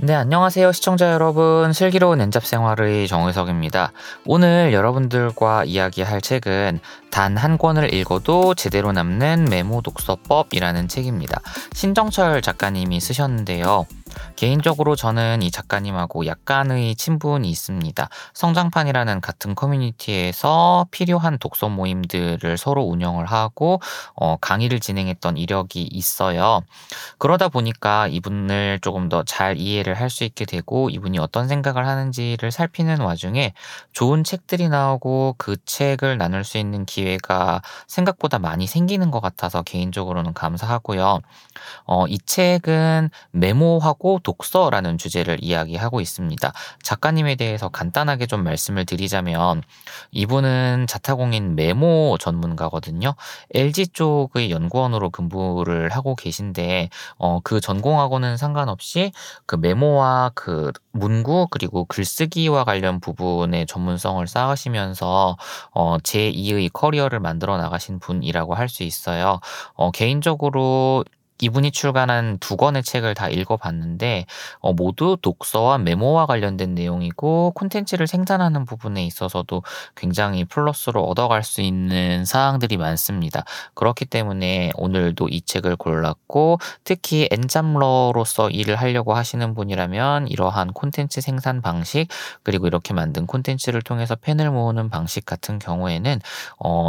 네, 안녕하세요 시청자 여러분, 슬기로운 엔잡생활의 정의석입니다. 오늘 여러분들과 이야기할 책은 단 한 권을 읽어도 제대로 남는 메모 독서법이라는 책입니다. 신정철 작가님이 쓰셨는데요. 개인적으로 저는 이 작가님하고 약간의 친분이 있습니다. 성장판이라는 같은 커뮤니티에서 필요한 독서 모임들을 서로 운영을 하고 강의를 진행했던 이력이 있어요. 그러다 보니까 이분을 조금 더 잘 이해를 할 수 있게 되고, 이분이 어떤 생각을 하는지를 살피는 와중에 좋은 책들이 나오고 그 책을 나눌 수 있는 기회가 생각보다 많이 생기는 것 같아서 개인적으로는 감사하고요. 이 책은 메모하고 독서라는 주제를 이야기하고 있습니다. 작가님에 대해서 간단하게 좀 말씀을 드리자면, 이분은 자타공인 메모 전문가거든요. LG 쪽의 연구원으로 근무를 하고 계신데 그 전공하고는 상관없이 그 메모와 그 문구 그리고 글쓰기와 관련 부분의 전문성을 쌓으시면서 제2의 커리어를 만들어 나가신 분이라고 할 수 있어요. 개인적으로 이분이 출간한 2권의 책을 다 읽어봤는데 모두 독서와 메모와 관련된 내용이고, 콘텐츠를 생산하는 부분에 있어서도 굉장히 플러스로 얻어갈 수 있는 사항들이 많습니다. 그렇기 때문에 오늘도 이 책을 골랐고, 특히 엔잡러로서 일을 하려고 하시는 분이라면 이러한 콘텐츠 생산 방식, 그리고 이렇게 만든 콘텐츠를 통해서 팬을 모으는 방식 같은 경우에는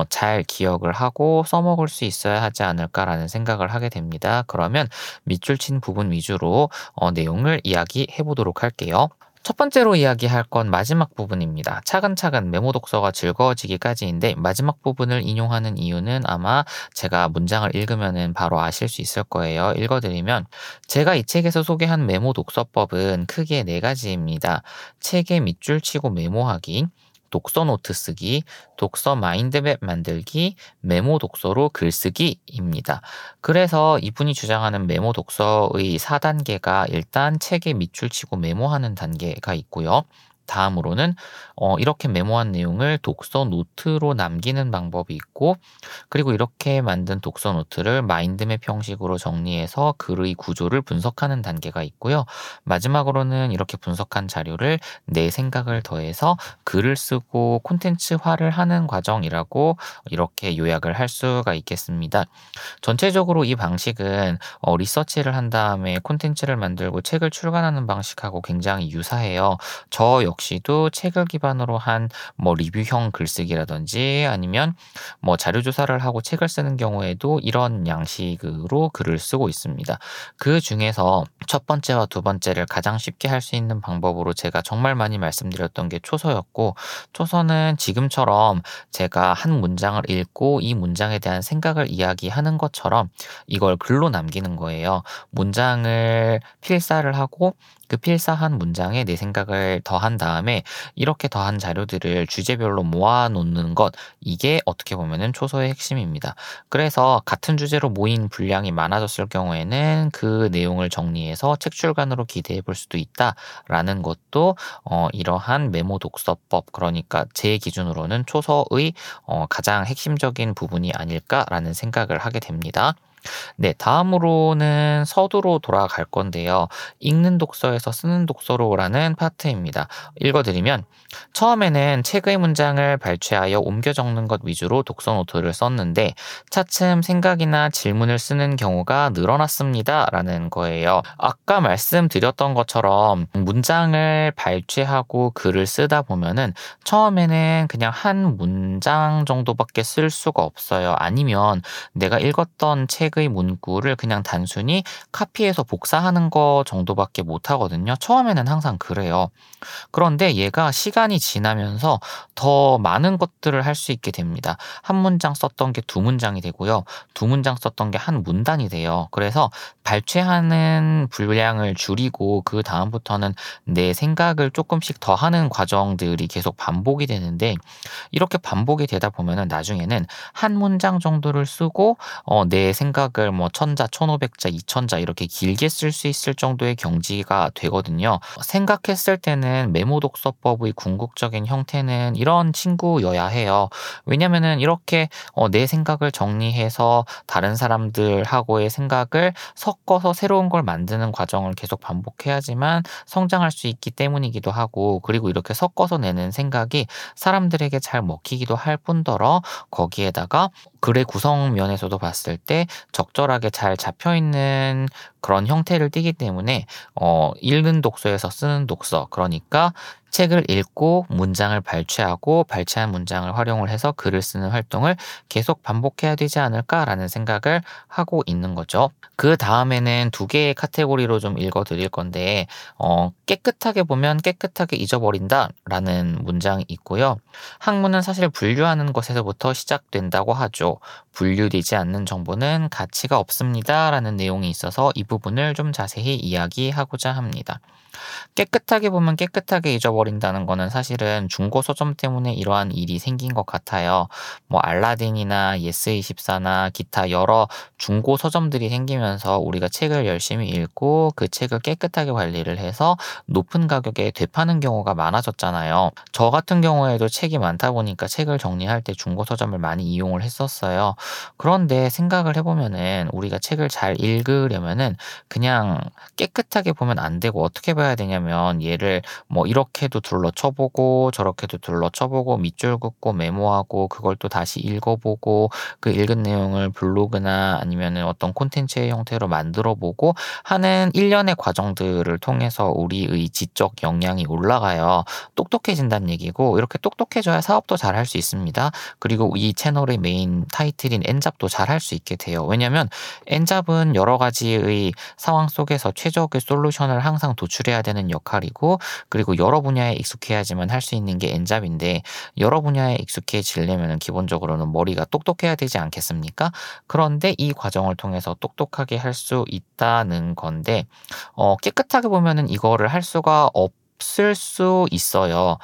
잘 기억을 하고 써먹을 수 있어야 하지 않을까라는 생각을 하게 됩니다. 그러면 밑줄 친 부분 위주로 내용을 이야기해 보도록 할게요. 첫 번째로 이야기할 건 마지막 부분입니다. 차근차근 메모 독서가 즐거워지기까지인데, 마지막 부분을 인용하는 이유는 아마 제가 문장을 읽으면 바로 아실 수 있을 거예요. 읽어드리면, 제가 이 책에서 소개한 메모 독서법은 크게 4가지입니다. 책에 밑줄 치고 메모하기, 독서 노트 쓰기, 독서 마인드맵 만들기, 메모 독서로 글쓰기입니다. 그래서 이분이 주장하는 메모 독서의 4단계가 일단 책에 밑줄 치고 메모하는 단계가 있고요. 다음으로는 이렇게 메모한 내용을 독서 노트로 남기는 방법이 있고, 그리고 이렇게 만든 독서 노트를 마인드맵 형식으로 정리해서 글의 구조를 분석하는 단계가 있고요. 마지막으로는 이렇게 분석한 자료를 내 생각을 더해서 글을 쓰고 콘텐츠화를 하는 과정이라고 이렇게 요약을 할 수가 있겠습니다. 전체적으로 이 방식은 리서치를 한 다음에 콘텐츠를 만들고 책을 출간하는 방식하고 굉장히 유사해요. 저 역시도 책을 기반으로 한 리뷰형 글쓰기라든지 아니면 자료 조사를 하고 책을 쓰는 경우에도 이런 양식으로 글을 쓰고 있습니다. 그 중에서 첫 번째와 2번째를 가장 쉽게 할 수 있는 방법으로 제가 정말 많이 말씀드렸던 게 초서였고, 초서는 지금처럼 제가 한 문장을 읽고 이 문장에 대한 생각을 이야기하는 것처럼 이걸 글로 남기는 거예요. 문장을 필사를 하고 그 필사한 문장에 내 생각을 더한 다음에 이렇게 더한 자료들을 주제별로 모아놓는 것, 이게 어떻게 보면은 초서의 핵심입니다. 그래서 같은 주제로 모인 분량이 많아졌을 경우에는 그 내용을 정리해서 책 출간으로 기대해 볼 수도 있다라는 것도 이러한 메모 독서법, 그러니까 제 기준으로는 초서의 가장 핵심적인 부분이 아닐까라는 생각을 하게 됩니다. 네, 다음으로는 서두로 돌아갈 건데요. 읽는 독서에서 쓰는 독서로라는 파트입니다. 읽어드리면, 처음에는 책의 문장을 발췌하여 옮겨 적는 것 위주로 독서 노트를 썼는데 차츰 생각이나 질문을 쓰는 경우가 늘어났습니다. 라는 거예요. 아까 말씀드렸던 것처럼 문장을 발췌하고 글을 쓰다 보면은 처음에는 그냥 한 문장 정도밖에 쓸 수가 없어요. 아니면 내가 읽었던 책 의 문구를 그냥 단순히 카피해서 복사하는 거 정도밖에 못하거든요. 처음에는 항상 그래요. 그런데 얘가 시간이 지나면서 더 많은 것들을 할 수 있게 됩니다. 한 문장 썼던 게 2문장이 되고요. 2문장 썼던 게 1문단이 돼요. 그래서 발췌하는 분량을 줄이고 그 다음부터는 내 생각을 조금씩 더 하는 과정들이 계속 반복이 되는데, 이렇게 반복이 되다 보면은 나중에는 1문장 정도를 쓰고 내 생각을 생각을 뭐 1000자, 1500자, 2000자 이렇게 길게 쓸 수 있을 정도의 경지가 되거든요. 생각했을 때는 메모 독서법의 궁극적인 형태는 이런 친구여야 해요. 왜냐면은 이렇게 내 생각을 정리해서 다른 사람들하고의 생각을 섞어서 새로운 걸 만드는 과정을 계속 반복해야지만 성장할 수 있기 때문이기도 하고, 그리고 이렇게 섞어서 내는 생각이 사람들에게 잘 먹히기도 할 뿐더러 거기에다가 글의 구성 면에서도 봤을 때 적절하게 잘 잡혀있는 그런 형태를 띠기 때문에 읽는 독서에서 쓰는 독서, 그러니까 책을 읽고 문장을 발췌하고 발췌한 문장을 활용을 해서 글을 쓰는 활동을 계속 반복해야 되지 않을까라는 생각을 하고 있는 거죠. 그 다음에는 두 개의 카테고리로 좀 읽어드릴 건데 깨끗하게 보면 깨끗하게 잊어버린다라는 문장이 있고요. 학문은 사실 분류하는 것에서부터 시작된다고 하죠. 분류되지 않는 정보는 가치가 없습니다라는 내용이 있어서 이 부분을 좀 자세히 이야기하고자 합니다. 깨끗하게 보면 깨끗하게 잊어버린다는 거는 사실은 중고 서점 때문에 이러한 일이 생긴 것 같아요. 뭐 알라딘이나 예스24나 기타 여러 중고 서점들이 생기면서 우리가 책을 열심히 읽고 그 책을 깨끗하게 관리를 해서 높은 가격에 되파는 경우가 많아졌잖아요. 저 같은 경우에도 책이 많다 보니까 책을 정리할 때 중고 서점을 많이 이용을 했었어요. 그런데 생각을 해보면은 우리가 책을 잘 읽으려면은 그냥 깨끗하게 보면 안 되고 어떻게 봐야 되냐면 얘를 뭐 이렇게도 둘러쳐보고 저렇게도 둘러쳐보고 밑줄 긋고 메모하고 그걸 또 다시 읽어보고 그 읽은 내용을 블로그나 아니면은 어떤 콘텐츠의 형태로 만들어보고 하는 일련의 과정들을 통해서 우리의 지적 역량이 올라가요. 똑똑해진다는 얘기고, 이렇게 똑똑해져야 사업도 잘 할 수 있습니다. 그리고 이 채널의 메인 타이틀인 N잡도 잘 할 수 있게 돼요. 왜냐면 N잡은 여러 가지의 상황 속에서 최적의 솔루션을 항상 도출해야 되는 역할이고, 그리고 여러 분야에 익숙해야지만 할 수 있는 게 N잡인데 여러 분야에 익숙해지려면 기본적으로는 머리가 똑똑해야 되지 않겠습니까? 그런데 이 과정을 통해서 똑똑하게 할 수 있다는 건데 깨끗하게 보면은 이거를 할 수가 없을 수 있어요.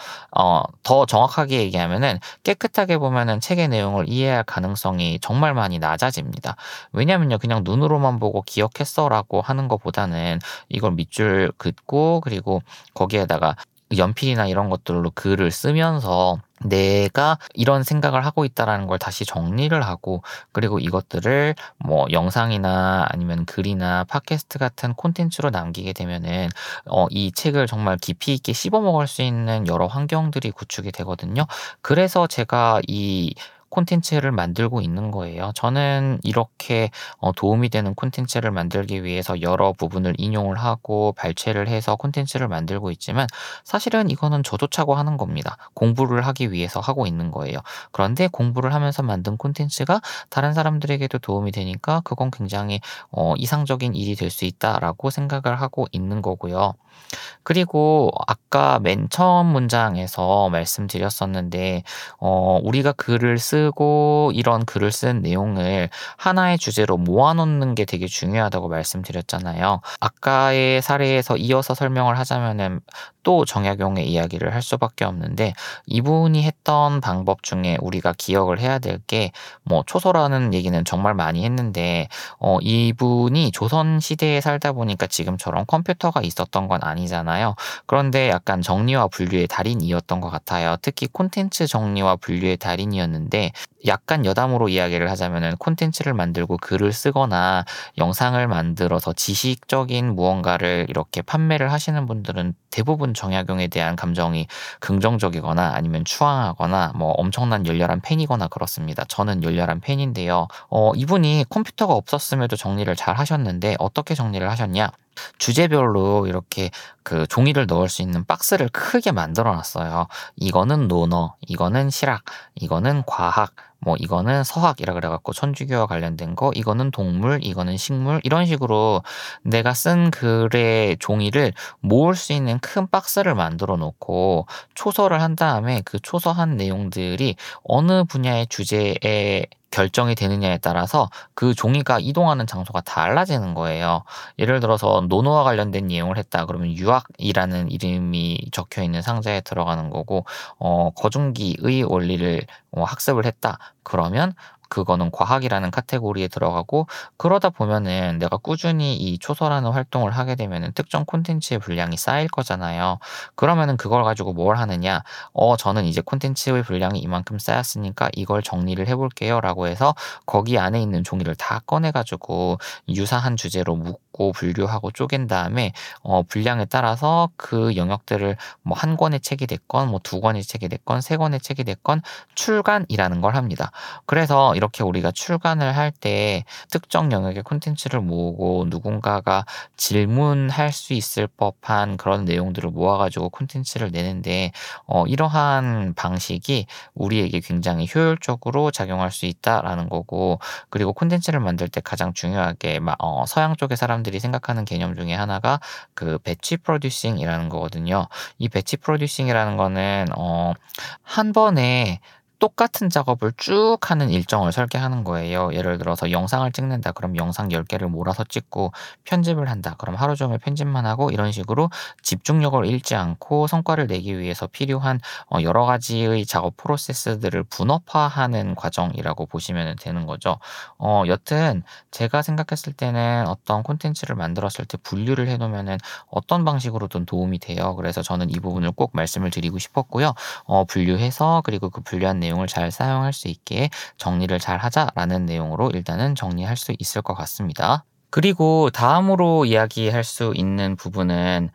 더 정확하게 얘기하면은 깨끗하게 보면은 책의 내용을 이해할 가능성이 정말 많이 낮아집니다. 왜냐면요, 그냥 눈으로만 보고 기억했어라고 하는 것보다는 이걸 밑줄 긋고 그리고 거기에다가 연필이나 이런 것들로 글을 쓰면서 내가 이런 생각을 하고 있다라는 걸 다시 정리를 하고, 그리고 이것들을 뭐 영상이나 아니면 글이나 팟캐스트 같은 콘텐츠로 남기게 되면은 이 책을 정말 깊이 있게 씹어먹을 수 있는 여러 환경들이 구축이 되거든요. 그래서 제가 이 콘텐츠를 만들고 있는 거예요. 저는 이렇게 도움이 되는 콘텐츠를 만들기 위해서 여러 부분을 인용을 하고 발췌를 해서 콘텐츠를 만들고 있지만 사실은 이거는 저조차고 하는 겁니다. 공부를 하기 위해서 하고 있는 거예요. 그런데 공부를 하면서 만든 콘텐츠가 다른 사람들에게도 도움이 되니까 그건 굉장히 이상적인 일이 될 수 있다라고 생각을 하고 있는 거고요. 그리고 아까 맨 처음 문장에서 말씀드렸었는데 우리가 글을 쓰고 이런 글을 쓴 내용을 하나의 주제로 모아놓는 게 되게 중요하다고 말씀드렸잖아요. 아까의 사례에서 이어서 설명을 하자면은 또 정약용의 이야기를 할 수밖에 없는데, 이분이 했던 방법 중에 우리가 기억을 해야 될 게 뭐 초서라는 얘기는 정말 많이 했는데 이분이 조선시대에 살다 보니까 지금처럼 컴퓨터가 있었던 건 아니잖아요. 그런데 약간 정리와 분류의 달인이었던 것 같아요. 특히 콘텐츠 정리와 분류의 달인이었는데, 약간 여담으로 이야기를 하자면은 콘텐츠를 만들고 글을 쓰거나 영상을 만들어서 지식적인 무언가를 이렇게 판매를 하시는 분들은 대부분 정약용에 대한 감정이 긍정적이거나 아니면 추앙하거나 뭐 엄청난 열렬한 팬이거나 그렇습니다. 저는 열렬한 팬인데요. 이분이 컴퓨터가 없었음에도 정리를 잘 하셨는데 어떻게 정리를 하셨냐? 주제별로 이렇게 그 종이를 넣을 수 있는 박스를 크게 만들어 놨어요. 이거는 논어, 이거는 실학, 이거는 과학, 뭐 이거는 서학이라 그래갖고 천주교와 관련된 거, 이거는 동물, 이거는 식물, 이런 식으로 내가 쓴 글의 종이를 모을 수 있는 큰 박스를 만들어 놓고 초서를 한 다음에 그 초서한 내용들이 어느 분야의 주제에 결정이 되느냐에 따라서 그 종이가 이동하는 장소가 달라지는 거예요. 예를 들어서 논어와 관련된 내용을 했다 그러면 유학이라는 이름이 적혀있는 상자에 들어가는 거고, 거중기의 원리를 학습을 했다 그러면 그거는 과학이라는 카테고리에 들어가고, 그러다 보면은 내가 꾸준히 이 초서라는 활동을 하게 되면은 특정 콘텐츠의 분량이 쌓일 거잖아요. 그러면은 그걸 가지고 뭘 하느냐, 저는 이제 콘텐츠의 분량이 이만큼 쌓였으니까 이걸 정리를 해볼게요 라고 해서 거기 안에 있는 종이를 다 꺼내가지고 유사한 주제로 묶고 분류하고 쪼갠 다음에 분량에 따라서 그 영역들을 뭐 한 권의 책이 됐건 뭐 두 권의 책이 됐건 세 권의 책이 됐건 출간이라는 걸 합니다. 그래서 이렇게 우리가 출간을 할 때 특정 영역의 콘텐츠를 모으고 누군가가 질문할 수 있을 법한 그런 내용들을 모아가지고 콘텐츠를 내는데, 이러한 방식이 우리에게 굉장히 효율적으로 작용할 수 있다라는 거고, 그리고 콘텐츠를 만들 때 가장 중요하게 서양 쪽의 사람들이 생각하는 개념 중에 하나가 그 배치 프로듀싱이라는 거거든요. 이 배치 프로듀싱이라는 거는 한 번에 똑같은 작업을 쭉 하는 일정을 설계하는 거예요. 예를 들어서 영상을 찍는다. 그럼 영상 10개를 몰아서 찍고, 편집을 한다. 그럼 하루 종일 편집만 하고, 이런 식으로 집중력을 잃지 않고 성과를 내기 위해서 필요한 여러 가지의 작업 프로세스들을 분업화하는 과정이라고 보시면 되는 거죠. 여튼 제가 생각했을 때는 어떤 콘텐츠를 만들었을 때 분류를 해놓으면 어떤 방식으로든 도움이 돼요. 그래서 저는 이 부분을 꼭 말씀을 드리고 싶었고요. 분류해서, 그리고 그 분류한 내용을 잘 사용할 수 있게 정리를 잘 하자라는 내용으로 일단은 정리할 수 있을 것 같습니다. 그리고 다음으로 이야기할 수 있는 부분은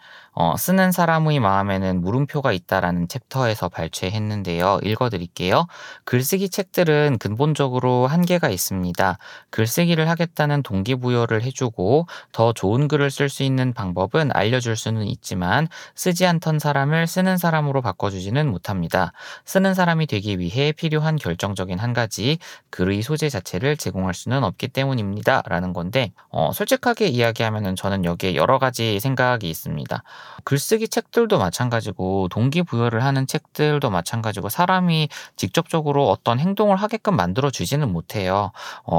쓰는 사람의 마음에는 물음표가 있다라는 챕터에서 발췌했는데요. 읽어드릴게요. 글쓰기 책들은 근본적으로 한계가 있습니다. 글쓰기를 하겠다는 동기부여를 해주고 더 좋은 글을 쓸 수 있는 방법은 알려줄 수는 있지만 쓰지 않던 사람을 쓰는 사람으로 바꿔주지는 못합니다. 쓰는 사람이 되기 위해 필요한 결정적인 한 가지, 글의 소재 자체를 제공할 수는 없기 때문입니다. 라는 건데, 솔직하게 이야기하면 저는 여기에 여러 가지 생각이 있습니다. 글쓰기 책들도 마찬가지고 동기부여를 하는 책들도 마찬가지고 사람이 직접적으로 어떤 행동을 하게끔 만들어주지는 못해요.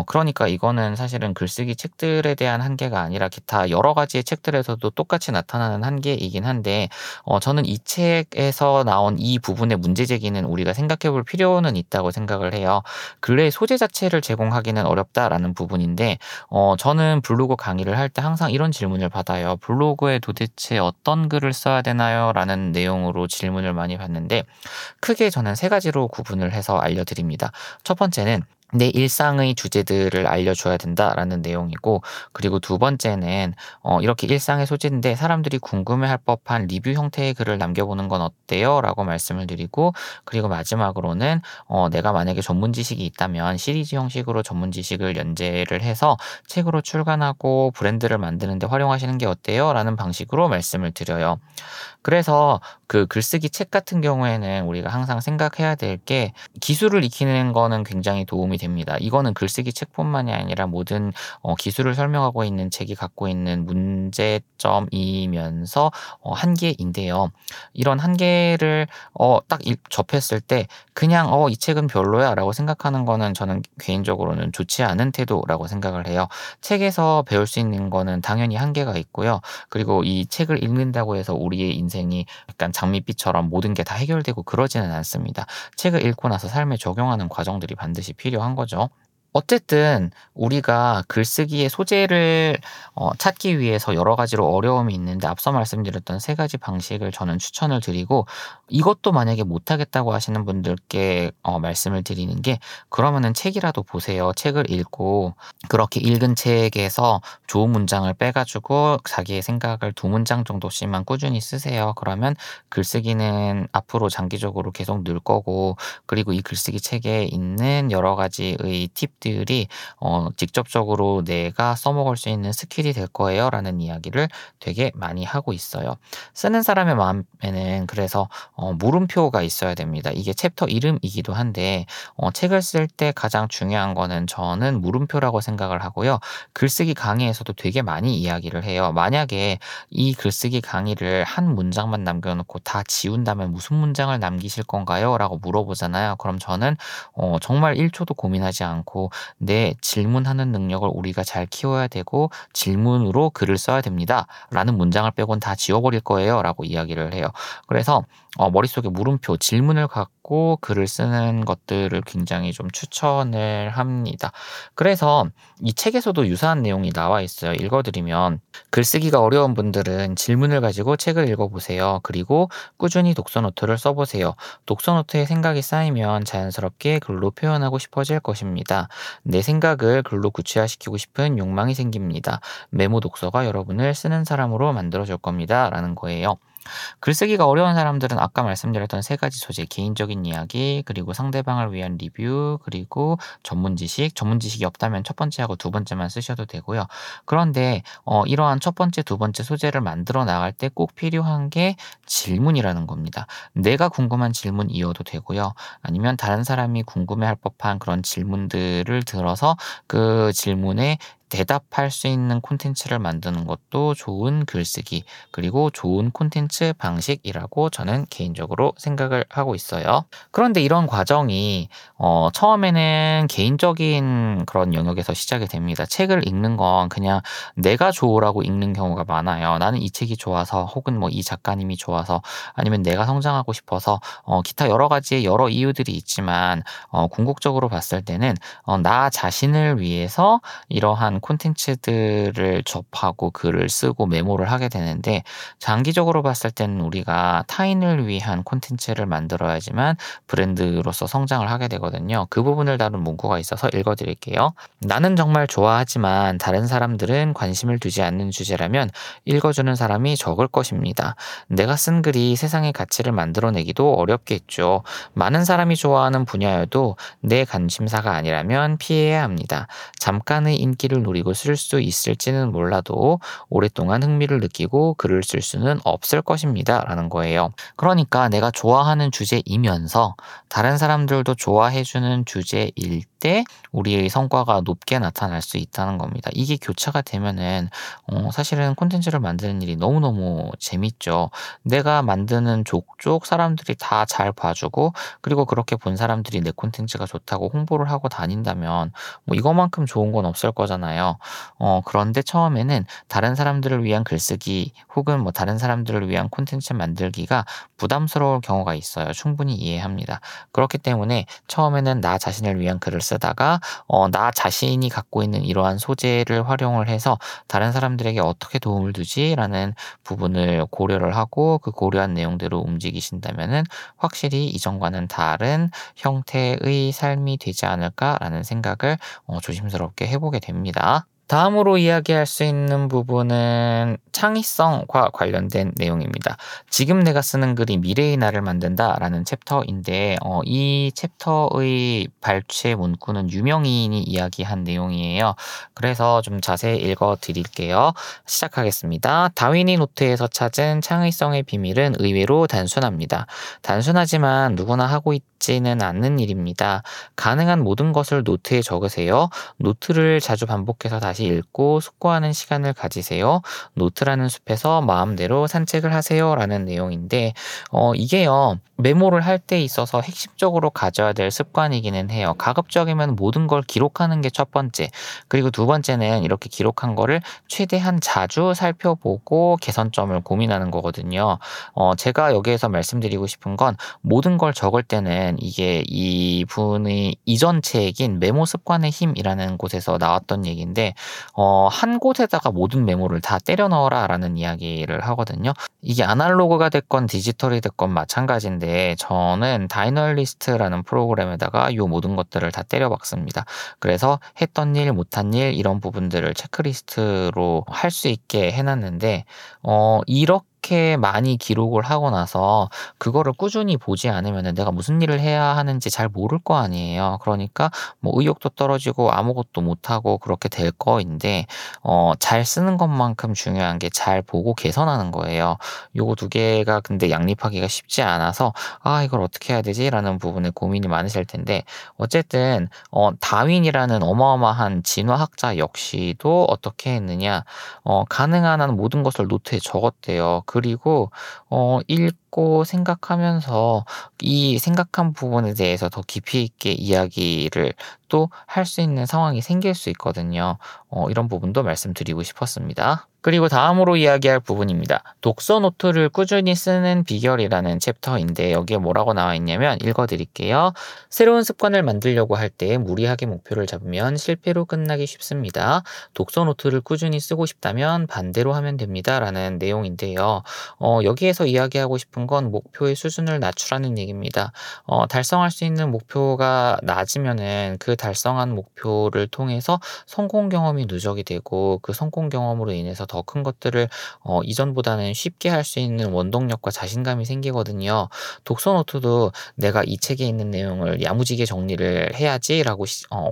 그러니까 이거는 사실은 글쓰기 책들에 대한 한계가 아니라 기타 여러 가지의 책들에서도 똑같이 나타나는 한계이긴 한데, 저는 이 책에서 나온 이 부분의 문제제기는 우리가 생각해볼 필요는 있다고 생각을 해요. 글의 소재 자체를 제공하기는 어렵다라는 부분인데, 저는 블로그 강의를 할 때 항상 이런 질문을 받아요. 블로그에 도대체 어떤 글을 써야 되나요? 라는 내용으로 질문을 많이 받는데, 크게 저는 세 가지로 구분을 해서 알려드립니다. 첫 번째는 내 일상의 주제들을 알려줘야 된다라는 내용이고, 그리고 두 번째는 이렇게 일상의 소재인데 사람들이 궁금해할 법한 리뷰 형태의 글을 남겨보는 건 어때요? 라고 말씀을 드리고, 그리고 마지막으로는 내가 만약에 전문 지식이 있다면 시리즈 형식으로 전문 지식을 연재를 해서 책으로 출간하고 브랜드를 만드는 데 활용하시는 게 어때요? 라는 방식으로 말씀을 드려요. 그래서 그 글쓰기 책 같은 경우에는 우리가 항상 생각해야 될 게, 기술을 익히는 거는 굉장히 도움이 됩니다. 이거는 글쓰기 책뿐만이 아니라 모든 기술을 설명하고 있는 책이 갖고 있는 문제점이면서 한계인데요. 이런 한계를 딱 접했을 때 그냥 이 책은 별로야 라고 생각하는 거는 저는 개인적으로는 좋지 않은 태도라고 생각을 해요. 책에서 배울 수 있는 거는 당연히 한계가 있고요. 그리고 이 책을 읽는다고 해서 우리의 인생이 약간 장밋빛처럼 모든 게 다 해결되고 그러지는 않습니다. 책을 읽고 나서 삶에 적용하는 과정들이 반드시 필요합니다. 한 거죠. 어쨌든 우리가 글쓰기의 소재를 찾기 위해서 여러 가지로 어려움이 있는데, 앞서 말씀드렸던 세 가지 방식을 저는 추천을 드리고, 이것도 만약에 못하겠다고 하시는 분들께 말씀을 드리는 게, 그러면은 책이라도 보세요. 책을 읽고 그렇게 읽은 책에서 좋은 문장을 빼가지고 자기의 생각을 두 문장 정도씩만 꾸준히 쓰세요. 그러면 글쓰기는 앞으로 장기적으로 계속 늘 거고, 그리고 이 글쓰기 책에 있는 여러 가지의 팁 들이 직접적으로 내가 써먹을 수 있는 스킬이 될 거예요 라는 이야기를 되게 많이 하고 있어요. 쓰는 사람의 마음에는 그래서 물음표가 있어야 됩니다. 이게 챕터 이름이기도 한데, 책을 쓸 때 가장 중요한 거는 저는 물음표라고 생각을 하고요. 글쓰기 강의에서도 되게 많이 이야기를 해요. 만약에 이 글쓰기 강의를 한 문장만 남겨놓고 다 지운다면 무슨 문장을 남기실 건가요? 라고 물어보잖아요. 그럼 저는 정말 1초도 고민하지 않고 내 질문하는 능력을 우리가 잘 키워야 되고 질문으로 글을 써야 됩니다 라는 문장을 빼곤 다 지워버릴 거예요 라고 이야기를 해요. 그래서 머릿속에 물음표, 질문을 갖고 하고 글을 쓰는 것들을 굉장히 좀 추천을 합니다. 그래서 이 책에서도 유사한 내용이 나와 있어요. 읽어드리면 글쓰기가 어려운 분들은 질문을 가지고 책을 읽어보세요. 그리고 꾸준히 독서노트를 써보세요. 독서노트에 생각이 쌓이면 자연스럽게 글로 표현하고 싶어질 것입니다. 내 생각을 글로 구체화시키고 싶은 욕망이 생깁니다. 메모 독서가 여러분을 쓰는 사람으로 만들어줄 겁니다. 라는 거예요. 글쓰기가 어려운 사람들은 아까 말씀드렸던 세 가지 소재, 개인적인 이야기, 그리고 상대방을 위한 리뷰, 그리고 전문 지식이 없다면 첫 번째하고 두 번째만 쓰셔도 되고요. 그런데 이러한 첫 번째, 두 번째 소재를 만들어 나갈 때 꼭 필요한 게 질문이라는 겁니다. 내가 궁금한 질문이어도 되고요. 아니면 다른 사람이 궁금해할 법한 그런 질문들을 들어서 그 질문에 대답할 수 있는 콘텐츠를 만드는 것도 좋은 글쓰기, 그리고 좋은 콘텐츠 방식이라고 저는 개인적으로 생각을 하고 있어요. 그런데 이런 과정이 처음에는 개인적인 그런 영역에서 시작이 됩니다. 책을 읽는 건 그냥 내가 좋으라고 읽는 경우가 많아요. 나는 이 책이 좋아서, 혹은 뭐 이 작가님이 좋아서, 아니면 내가 성장하고 싶어서 기타 여러 가지의 여러 이유들이 있지만 궁극적으로 봤을 때는 나 자신을 위해서 이러한 콘텐츠들을 접하고 글을 쓰고 메모를 하게 되는데, 장기적으로 봤을 때는 우리가 타인을 위한 콘텐츠를 만들어야지만 브랜드로서 성장을 하게 되거든요. 그 부분을 다룬 문구가 있어서 읽어드릴게요. 나는 정말 좋아하지만 다른 사람들은 관심을 두지 않는 주제라면 읽어주는 사람이 적을 것입니다. 내가 쓴 글이 세상의 가치를 만들어내기도 어렵겠죠. 많은 사람이 좋아하는 분야여도 내 관심사가 아니라면 피해야 합니다. 잠깐의 인기를 노리고 쓸 수 있을지는 몰라도 오랫동안 흥미를 느끼고 글을 쓸 수는 없을 것입니다. 라는 거예요. 그러니까 내가 좋아하는 주제이면서 다른 사람들도 좋아해주는 주제일 때 우리의 성과가 높게 나타날 수 있다는 겁니다. 이게 교차가 되면은 사실은 콘텐츠를 만드는 일이 너무너무 재밌죠. 내가 만드는 족족 사람들이 다 잘 봐주고, 그리고 그렇게 본 사람들이 내 콘텐츠가 좋다고 홍보를 하고 다닌다면 뭐 이거만큼 좋은 건 없을 거잖아요. 그런데 처음에는 다른 사람들을 위한 글쓰기, 혹은 뭐 다른 사람들을 위한 콘텐츠 만들기가 부담스러울 경우가 있어요. 충분히 이해합니다. 그렇기 때문에 처음에는 나 자신을 위한 글을 쓰다가 나 자신이 갖고 있는 이러한 소재를 활용을 해서 다른 사람들에게 어떻게 도움을 주지라는 부분을 고려를 하고 그 고려한 내용대로 움직이신다면은 확실히 이전과는 다른 형태의 삶이 되지 않을까라는 생각을 조심스럽게 해보게 됩니다. 다음으로 이야기할 수 있는 부분은 창의성과 관련된 내용입니다. 지금 내가 쓰는 글이 미래의 나를 만든다라는 챕터인데 이 챕터의 발췌 문구는 유명인이 이야기한 내용이에요. 그래서 좀 자세히 읽어드릴게요. 시작하겠습니다. 다윈이 노트에서 찾은 창의성의 비밀은 의외로 단순합니다. 단순하지만 누구나 하고 있지는 않는 일입니다. 가능한 모든 것을 노트에 적으세요. 노트를 자주 반복해서 다시 읽고 숙고하는 시간을 가지세요. 노트라는 숲에서 마음대로 산책을 하세요. 라는 내용인데 이게요, 메모를 할 때 있어서 핵심적으로 가져야 될 습관이기는 해요. 가급적이면 모든 걸 기록하는 게 첫 번째, 그리고 두 번째는 이렇게 기록한 거를 최대한 자주 살펴보고 개선점을 고민하는 거거든요. 제가 여기에서 말씀드리고 싶은 건, 모든 걸 적을 때는 이게 이분의 이전 책인 메모 습관의 힘이라는 곳에서 나왔던 얘기인데 한 곳에다가 모든 메모를 다 때려 넣어라 라는 이야기를 하거든요. 이게 아날로그가 됐건 디지털이 됐건 마찬가지인데, 저는 다이널리스트라는 프로그램에다가 요 모든 것들을 다 때려 박습니다. 그래서 했던 일, 못한 일, 이런 부분들을 체크리스트로 할 수 있게 해놨는데 이렇게 많이 기록을 하고 나서 그거를 꾸준히 보지 않으면 내가 무슨 일을 해야 하는지 잘 모를 거 아니에요. 그러니까 뭐 의욕도 떨어지고 아무것도 못하고 그렇게 될 거인데 잘 쓰는 것만큼 중요한 게 잘 보고 개선하는 거예요. 요거 두 개가 근데 양립하기가 쉽지 않아서 이걸 어떻게 해야 되지? 라는 부분에 고민이 많으실 텐데, 어쨌든 다윈이라는 어마어마한 진화학자 역시도 어떻게 했느냐, 가능한 한 모든 것을 노트에 적었대요. 그리고 읽고 생각하면서 이 생각한 부분에 대해서 더 깊이 있게 이야기를 또 할 수 있는 상황이 생길 수 있거든요. 이런 부분도 말씀드리고 싶었습니다. 그리고 다음으로 이야기할 부분입니다. 독서 노트를 꾸준히 쓰는 비결이라는 챕터인데 여기에 뭐라고 나와 있냐면 읽어드릴게요. 새로운 습관을 만들려고 할 때 무리하게 목표를 잡으면 실패로 끝나기 쉽습니다. 독서 노트를 꾸준히 쓰고 싶다면 반대로 하면 됩니다라는 내용인데요. 여기에서 이야기하고 싶은 건 목표의 수준을 낮추라는 얘기입니다. 달성할 수 있는 목표가 낮으면은 그 달성한 목표를 통해서 성공 경험이 누적이 되고 그 성공 경험으로 인해서 더 큰 것들을 이전보다는 쉽게 할 수 있는 원동력과 자신감이 생기거든요. 독서 노트도 내가 이 책에 있는 내용을 야무지게 정리를 해야지라고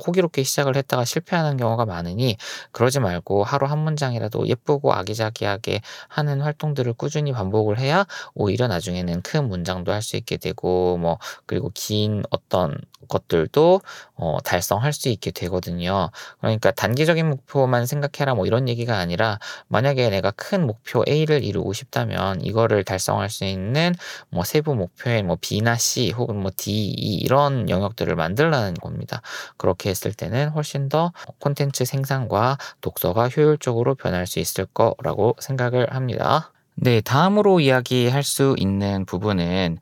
호기롭게 시작을 했다가 실패하는 경우가 많으니 그러지 말고 하루 한 문장이라도 예쁘고 아기자기하게 하는 활동들을 꾸준히 반복을 해야 오히려 나중에는 큰 문장도 할 수 있게 되고 그리고 긴 어떤 것들도 달성할 수 있게 되거든요. 그러니까 단기적인 목표만 생각해라 이런 얘기가 아니라 만약에 내가 큰 목표 A를 이루고 싶다면 이거를 달성할 수 있는 세부 목표인 B나 C 혹은 D, E 이런 영역들을 만들라는 겁니다. 그렇게 했을 때는 훨씬 더 콘텐츠 생산과 독서가 효율적으로 변할 수 있을 거라고 생각을 합니다. 네, 다음으로 이야기할 수 있는 부분은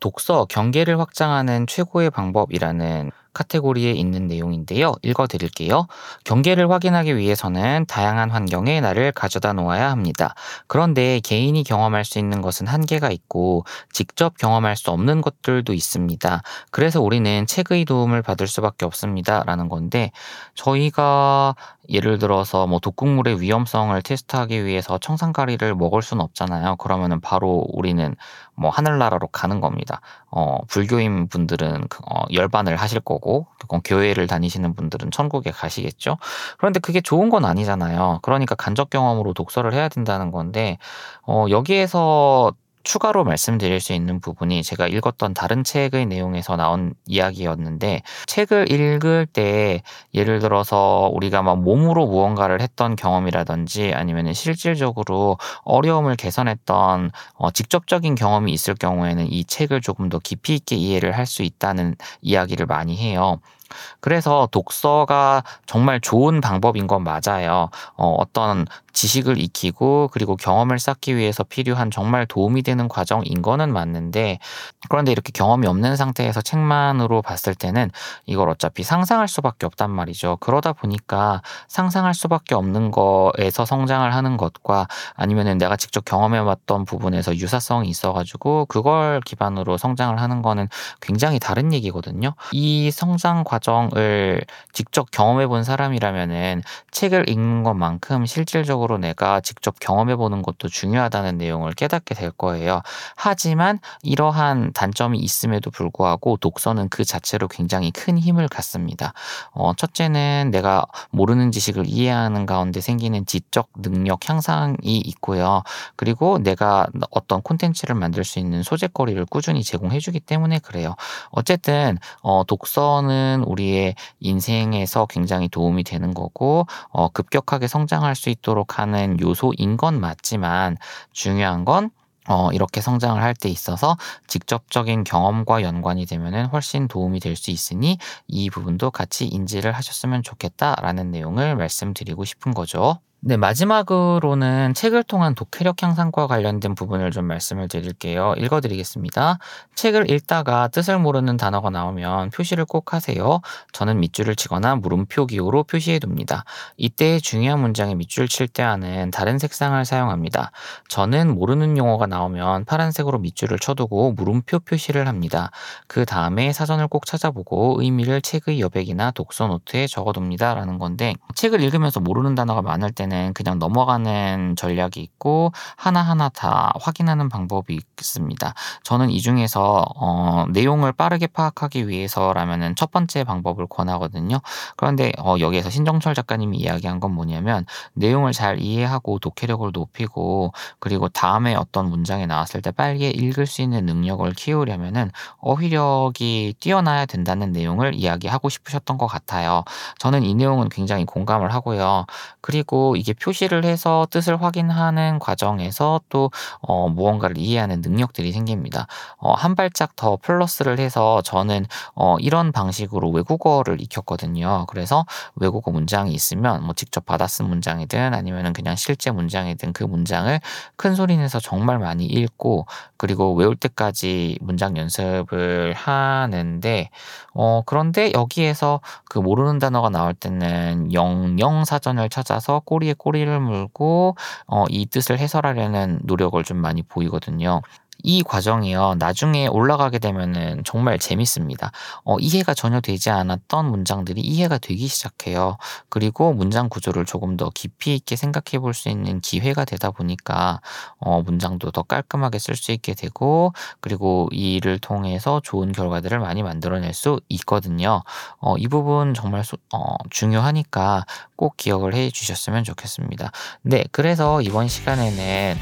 독서 경계를 확장하는 최고의 방법이라는 카테고리에 있는 내용인데요. 읽어드릴게요. 경계를 확인하기 위해서는 다양한 환경에 나를 가져다 놓아야 합니다. 그런데 개인이 경험할 수 있는 것은 한계가 있고 직접 경험할 수 없는 것들도 있습니다. 그래서 우리는 책의 도움을 받을 수밖에 없습니다. 라는 건데 저희가 예를 들어서 독극물의 위험성을 테스트하기 위해서 청산가리를 먹을 수는 없잖아요. 그러면은 바로 우리는 하늘나라로 가는 겁니다. 불교인 분들은 열반을 하실 거고 교회를 다니시는 분들은 천국에 가시겠죠. 그런데 그게 좋은 건 아니잖아요. 그러니까 간접 경험으로 독서를 해야 된다는 건데 여기에서 추가로 말씀드릴 수 있는 부분이 제가 읽었던 다른 책의 내용에서 나온 이야기였는데 책을 읽을 때 예를 들어서 우리가 몸으로 무언가를 했던 경험이라든지 아니면 실질적으로 어려움을 개선했던 직접적인 경험이 있을 경우에는 이 책을 조금 더 깊이 있게 이해를 할 수 있다는 이야기를 많이 해요. 그래서 독서가 정말 좋은 방법인 건 맞아요. 어떤 지식을 익히고 그리고 경험을 쌓기 위해서 필요한 정말 도움이 되는 과정인 거는 맞는데 그런데 이렇게 경험이 없는 상태에서 책만으로 봤을 때는 이걸 어차피 상상할 수밖에 없단 말이죠. 그러다 보니까 상상할 수밖에 없는 거에서 성장을 하는 것과 아니면은 내가 직접 경험해왔던 부분에서 유사성이 있어가지고 그걸 기반으로 성장을 하는 거는 굉장히 다른 얘기거든요. 이 성장 과정을 직접 경험해본 사람이라면은 책을 읽는 것만큼 실질적으로 내가 직접 경험해보는 것도 중요하다는 내용을 깨닫게 될 거예요. 하지만 이러한 단점이 있음에도 불구하고 독서는 그 자체로 굉장히 큰 힘을 갖습니다. 첫째는 내가 모르는 지식을 이해하는 가운데 생기는 지적 능력 향상이 있고요. 그리고 내가 어떤 콘텐츠를 만들 수 있는 소재거리를 꾸준히 제공해주기 때문에 그래요. 어쨌든 독서는 우리의 인생에서 굉장히 도움이 되는 거고 급격하게 성장할 수 있도록 하는 요소인 건 맞지만 중요한 건 이렇게 성장을 할 때 있어서 직접적인 경험과 연관이 되면은 훨씬 도움이 될 수 있으니 이 부분도 같이 인지를 하셨으면 좋겠다라는 내용을 말씀드리고 싶은 거죠. 네, 마지막으로는 책을 통한 독해력 향상과 관련된 부분을 좀 말씀을 드릴게요. 읽어드리겠습니다. 책을 읽다가 뜻을 모르는 단어가 나오면 표시를 꼭 하세요. 저는 밑줄을 치거나 물음표 기호로 표시해둡니다. 이때의 중요한 문장에 밑줄 칠 때와는 다른 색상을 사용합니다. 저는 모르는 용어가 나오면 파란색으로 밑줄을 쳐두고 물음표 표시를 합니다. 그 다음에 사전을 꼭 찾아보고 의미를 책의 여백이나 독서 노트에 적어둡니다. 라는 건데 책을 읽으면서 모르는 단어가 많을 때는 그냥 넘어가는 전략이 있고 하나하나 다 확인하는 방법이 있습니다. 저는 이 중에서 내용을 빠르게 파악하기 위해서라면은 첫 번째 방법을 권하거든요. 그런데 여기에서 신정철 작가님이 이야기한 건 뭐냐면 내용을 잘 이해하고 독해력을 높이고 그리고 다음에 어떤 문장이 나왔을 때 빨리 읽을 수 있는 능력을 키우려면은 어휘력이 뛰어나야 된다는 내용을 이야기하고 싶으셨던 것 같아요. 저는 이 내용은 굉장히 공감을 하고요. 그리고 이게 표시를 해서 뜻을 확인하는 과정에서 또 무언가를 이해하는 능력들이 생깁니다. 한 발짝 더 플러스를 해서 저는 이런 방식으로 외국어를 익혔거든요. 그래서 외국어 문장이 있으면 뭐 직접 받아쓴 문장이든 아니면은 그냥 실제 문장이든 그 문장을 큰 소리 내서 정말 많이 읽고 그리고 외울 때까지 문장 연습을 하는데 그런데 여기에서 그 모르는 단어가 나올 때는 영영 사전을 찾아서 꼬리에 꼬리를 물고 이 뜻을 해설하려는 노력을 좀 많이 보이거든요. 이 과정이요. 나중에 올라가게 되면은 정말 재밌습니다. 이해가 전혀 되지 않았던 문장들이 이해가 되기 시작해요. 그리고 문장 구조를 조금 더 깊이 있게 생각해 볼 수 있는 기회가 되다 보니까 문장도 더 깔끔하게 쓸 수 있게 되고 그리고 이를 통해서 좋은 결과들을 많이 만들어낼 수 있거든요. 이 부분 정말 중요하니까 꼭 기억을 해 주셨으면 좋겠습니다. 네, 그래서 이번 시간에는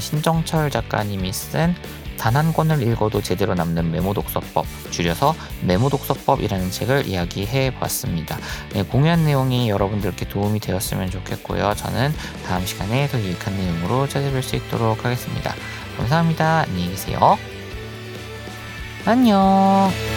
신정철 작가님이 쓴 단 한 권을 읽어도 제대로 남는 메모독서법, 줄여서 메모독서법이라는 책을 이야기해 봤습니다. 네, 공유한 내용이 여러분들께 도움이 되었으면 좋겠고요. 저는 다음 시간에 더 유익한 내용으로 찾아뵐 수 있도록 하겠습니다. 감사합니다. 안녕히 계세요. 안녕.